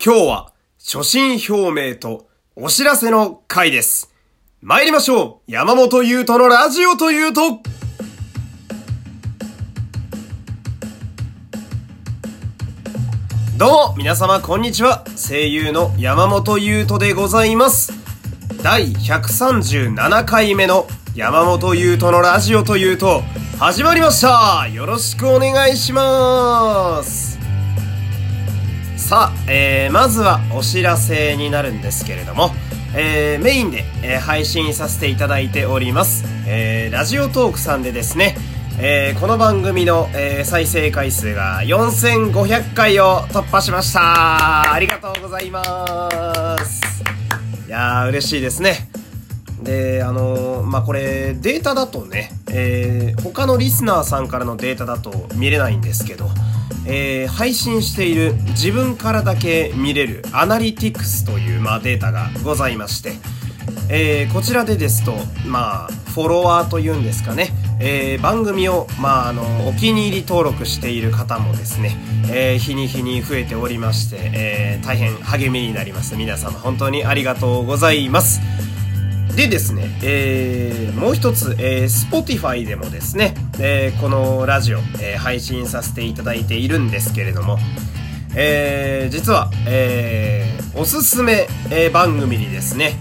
今日は所信表明とお知らせの回です。参りましょう。山本優斗のラジオというと。どうも皆様こんにちは、声優の山本優斗でございます。第137回目の山本優斗のラジオというと始まりました。よろしくお願いします。さあ、まずはお知らせになるんですけれども、メインで、配信させていただいております、ラジオトークさんでですね、この番組の、再生回数が4500回を突破しました。ありがとうございます。いやー嬉しいですね。で、これデータだとね、他のリスナーさんからのデータだと見れないんですけど、配信している自分からだけ見れるアナリティクスという、データがございまして、こちらでですと、フォロワーというんですかね、番組を、お気に入り登録している方もですね、日に日に増えておりまして、大変励みになります。皆様本当にありがとうございます。でですね、もう一つ、Spotify でもですね、このラジオ、配信させていただいているんですけれども、実は、おすすめ、番組にですね、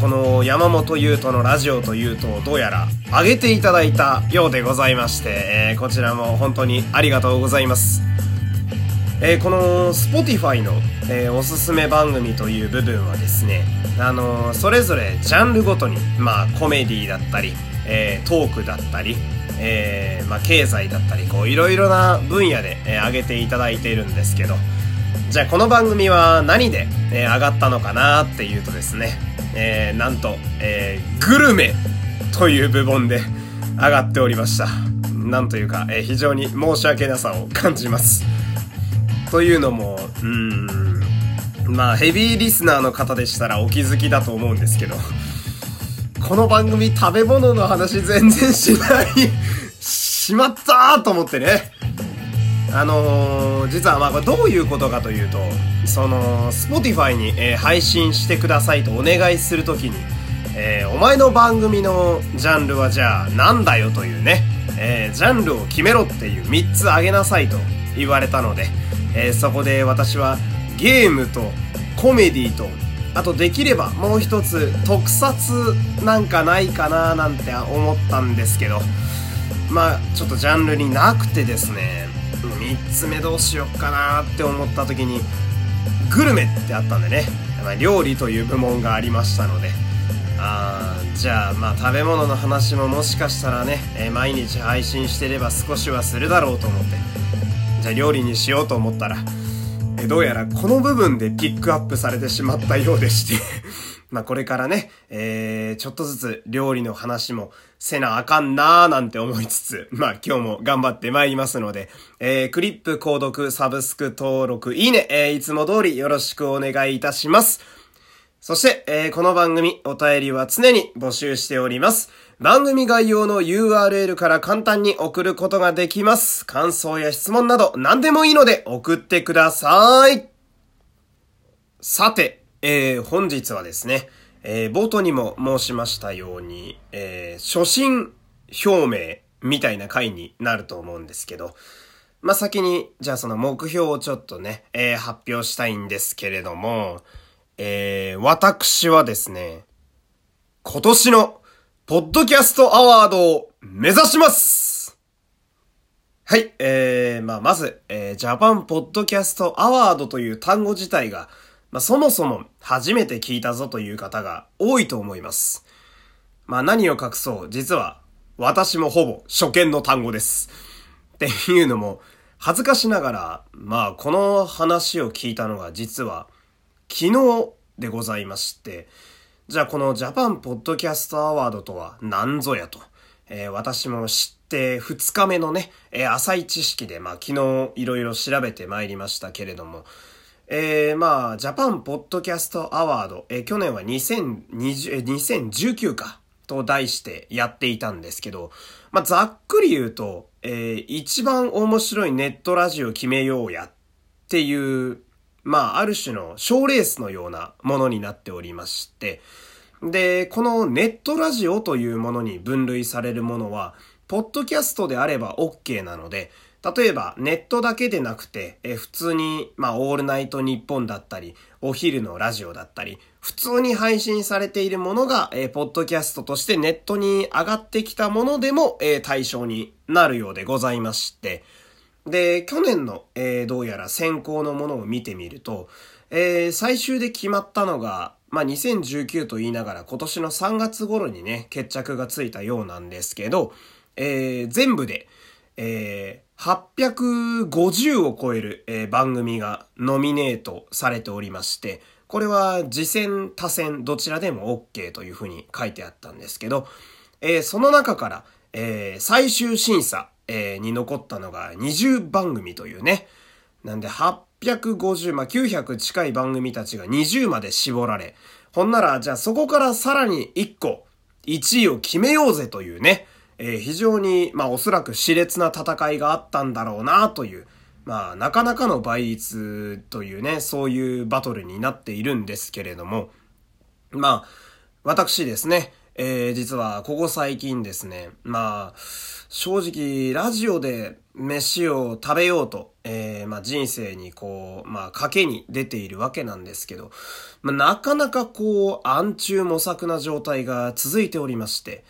この山本優斗のラジオというとどうやら上げていただいたようでございまして、こちらも本当にありがとうございます。この Spotify の、おすすめ番組という部分はですね、それぞれジャンルごとに、コメディだったり、トークだったり、経済だったり、こういろいろな分野で、上げていただいているんですけど、じゃあこの番組は何で、上がったのかなっていうとですね、なんと、グルメという部門で上がっておりました。なんというか、非常に申し訳なさを感じます。というのも、ヘビーリスナーの方でしたらお気づきだと思うんですけど、この番組食べ物の話全然しないしまったーと思ってね。実はこれどういうことかというと、その Spotify に、配信してくださいとお願いするときに、お前の番組のジャンルはじゃあなんだよというね、ジャンルを決めろっていう3つあげなさいと言われたので、そこで私はゲームとコメディと、あとできればもう一つ特撮なんかないかななんて思ったんですけど、ちょっとジャンルになくてですね、3つ目どうしよっかなって思った時にグルメってあったんでね、料理という部門がありましたので、じゃあ食べ物の話ももしかしたらね、毎日配信してれば少しはするだろうと思って、じゃあ料理にしようと思ったら、どうやらこの部分でピックアップされてしまったようでしてこれからね、ちょっとずつ料理の話もせなあかんなーなんて思いつつ、今日も頑張ってまいりますので、クリップ購読、サブスク登録、いいね、いつも通りよろしくお願いいたします。そして、この番組お便りは常に募集しております。番組概要の URL から簡単に送ることができます。感想や質問など何でもいいので送ってください。さて、本日はですね、冒頭にも申しましたように、所信表明みたいな回になると思うんですけど、先にじゃあその目標をちょっとね、発表したいんですけれども、私はですね、今年のポッドキャストアワードを目指します。はい、まず、ジャパンポッドキャストアワードという単語自体が、そもそも初めて聞いたぞという方が多いと思います。何を隠そう、実は私もほぼ初見の単語です。っていうのも恥ずかしながら、この話を聞いたのが実は昨日でございまして、じゃあこのジャパンポッドキャストアワードとは何ぞやと、私も知って2日目のね、浅い知識で、昨日いろいろ調べてまいりましたけれども、ジャパンポッドキャストアワード、去年は2019かと題してやっていたんですけど、ざっくり言うと、一番面白いネットラジオ決めようやっていうまあある種の賞レースのようなものになっておりまして、でこのネットラジオというものに分類されるものはポッドキャストであれば OK なので、例えばネットだけでなくて普通にオールナイトニッポンだったりお昼のラジオだったり普通に配信されているものがポッドキャストとしてネットに上がってきたものでも対象になるようでございまして、で去年のどうやら選考のものを見てみると最終で決まったのが2019と言いながら今年の3月頃にね決着がついたようなんですけど、全部で850を超える、番組がノミネートされておりまして、これは次戦他戦どちらでも OK というふうに書いてあったんですけど、その中から、最終審査、に残ったのが20番組というね、なんで850、900近い番組たちが20まで絞られ、ほんならじゃあそこからさらに1個1位を決めようぜというね、非常におそらく熾烈な戦いがあったんだろうなという、なかなかの倍率というね、そういうバトルになっているんですけれども、私ですね、実はここ最近ですね、正直ラジオで飯を食べようと、人生に賭けに出ているわけなんですけど、なかなか暗中模索な状態が続いておりまして、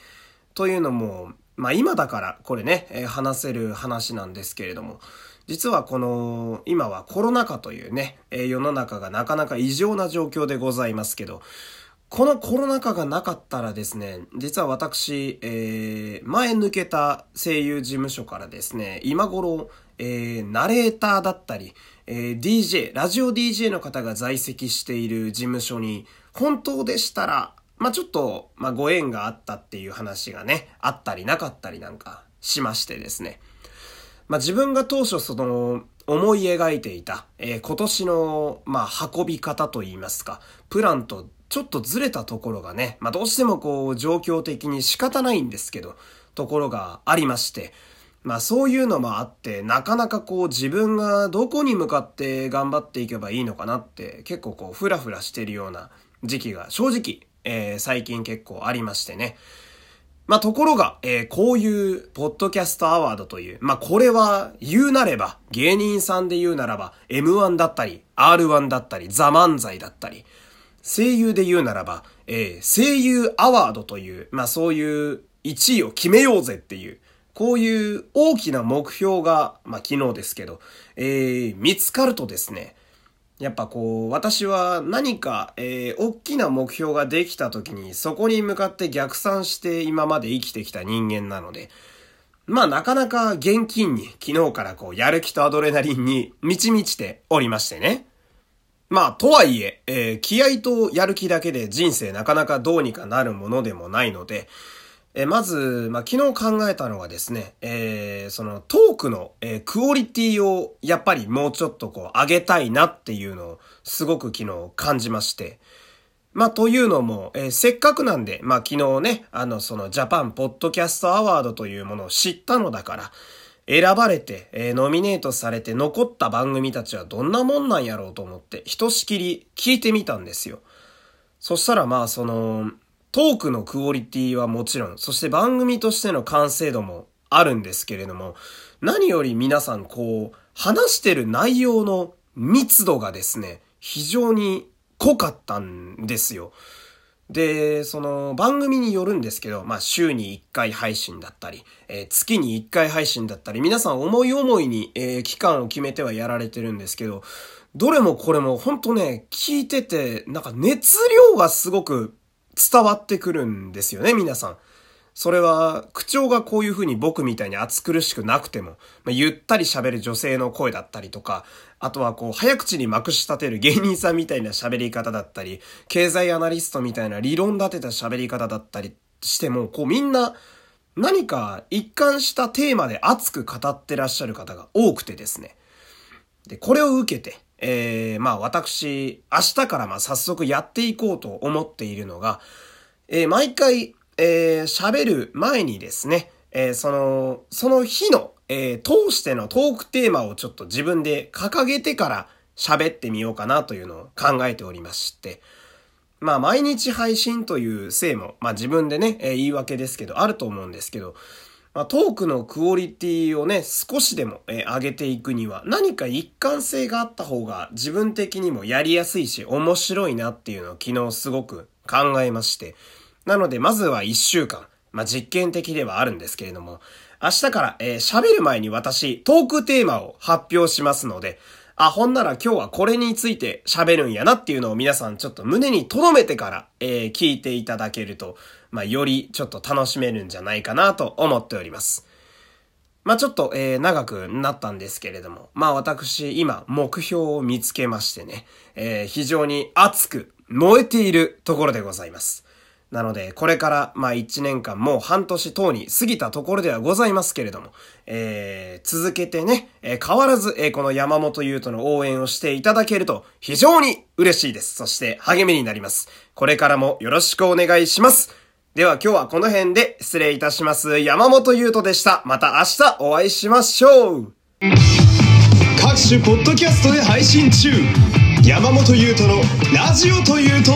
というのも、今だからこれね、話せる話なんですけれども、実はこの今はコロナ禍というね、世の中がなかなか異常な状況でございますけど、このコロナ禍がなかったらですね、実は私、前抜けた声優事務所からですね、今頃、ナレーターだったり、DJ、ラジオ DJ の方が在籍している事務所に、本当でしたらちょっと、ご縁があったっていう話がね、あったりなかったりなんかしましてですね。自分が当初その、思い描いていた、今年の、運び方といいますか、プランとちょっとずれたところがね、どうしても状況的に仕方ないんですけど、ところがありまして、そういうのもあって、なかなか自分がどこに向かって頑張っていけばいいのかなって、結構フラフラしてるような時期が正直、最近結構ありましてね。ところが、こういうポッドキャストアワードという、これは言うなれば、芸人さんで言うならば、M1 だったり、R1 だったり、ザ・漫才だったり、声優で言うならば、声優アワードという、そういう1位を決めようぜっていう、こういう大きな目標が、昨日ですけど、見つかるとですね、やっぱ私は何か、大きな目標ができた時にそこに向かって逆算して今まで生きてきた人間なので、なかなか現金に昨日からやる気とアドレナリンに満ち満ちておりましてね。とはいえ、気合とやる気だけで人生なかなかどうにかなるものでもないので、まず、昨日考えたのはですね、そのトークの、クオリティをやっぱりもうちょっと上げたいなっていうのをすごく昨日感じまして。というのも、せっかくなんで、昨日ね、そのジャパンポッドキャストアワードというものを知ったのだから、選ばれて、ノミネートされて残った番組たちはどんなもんなんやろうと思って、ひとしきり聞いてみたんですよ。そしたらその、トークのクオリティはもちろん、そして番組としての完成度もあるんですけれども、何より皆さん話してる内容の密度がですね、非常に濃かったんですよ。で、その番組によるんですけど、週に1回配信だったり、月に1回配信だったり、皆さん思い思いに、期間を決めてはやられてるんですけど、どれもこれも本当ね、聞いてて、なんか熱量がすごく伝わってくるんですよね、皆さん。それは口調がこういう風に僕みたいに暑苦しくなくても、ゆったり喋る女性の声だったりとか、あとは早口にまくし立てる芸人さんみたいな喋り方だったり、経済アナリストみたいな理論立てた喋り方だったりしても、みんな何か一貫したテーマで熱く語ってらっしゃる方が多くてですね。で、これを受けて、私、明日から早速やっていこうと思っているのが、毎回、喋る前にですね、その日の、通してのトークテーマをちょっと自分で掲げてから喋ってみようかなというのを考えておりまして。まあ毎日配信というせいも、まあ自分でね、言い訳ですけどあると思うんですけど、まあ、トークのクオリティをね、少しでも、上げていくには何か一貫性があった方が自分的にもやりやすいし面白いなっていうのを昨日すごく考えまして。なのでまずは1週間、まあ実験的ではあるんですけれども、明日から喋る前に私トークテーマを発表しますので、あ、ほんなら今日はこれについて喋るんやなっていうのを皆さんちょっと胸に留めてから、聞いていただけると、まあ、よりちょっと楽しめるんじゃないかなと思っております。まあ、ちょっと、長くなったんですけれども、まあ、私今目標を見つけましてね、非常に熱く燃えているところでございます。なので、これから、まあ、1年間、もう半年等に過ぎたところではございますけれども、続けてね、変わらず、この山本優斗の応援をしていただけると、非常に嬉しいです。そして、励みになります。これからもよろしくお願いします。では、今日はこの辺で失礼いたします。山本優斗でした。また明日お会いしましょう。各種ポッドキャストで配信中。山本優斗のラジオというと、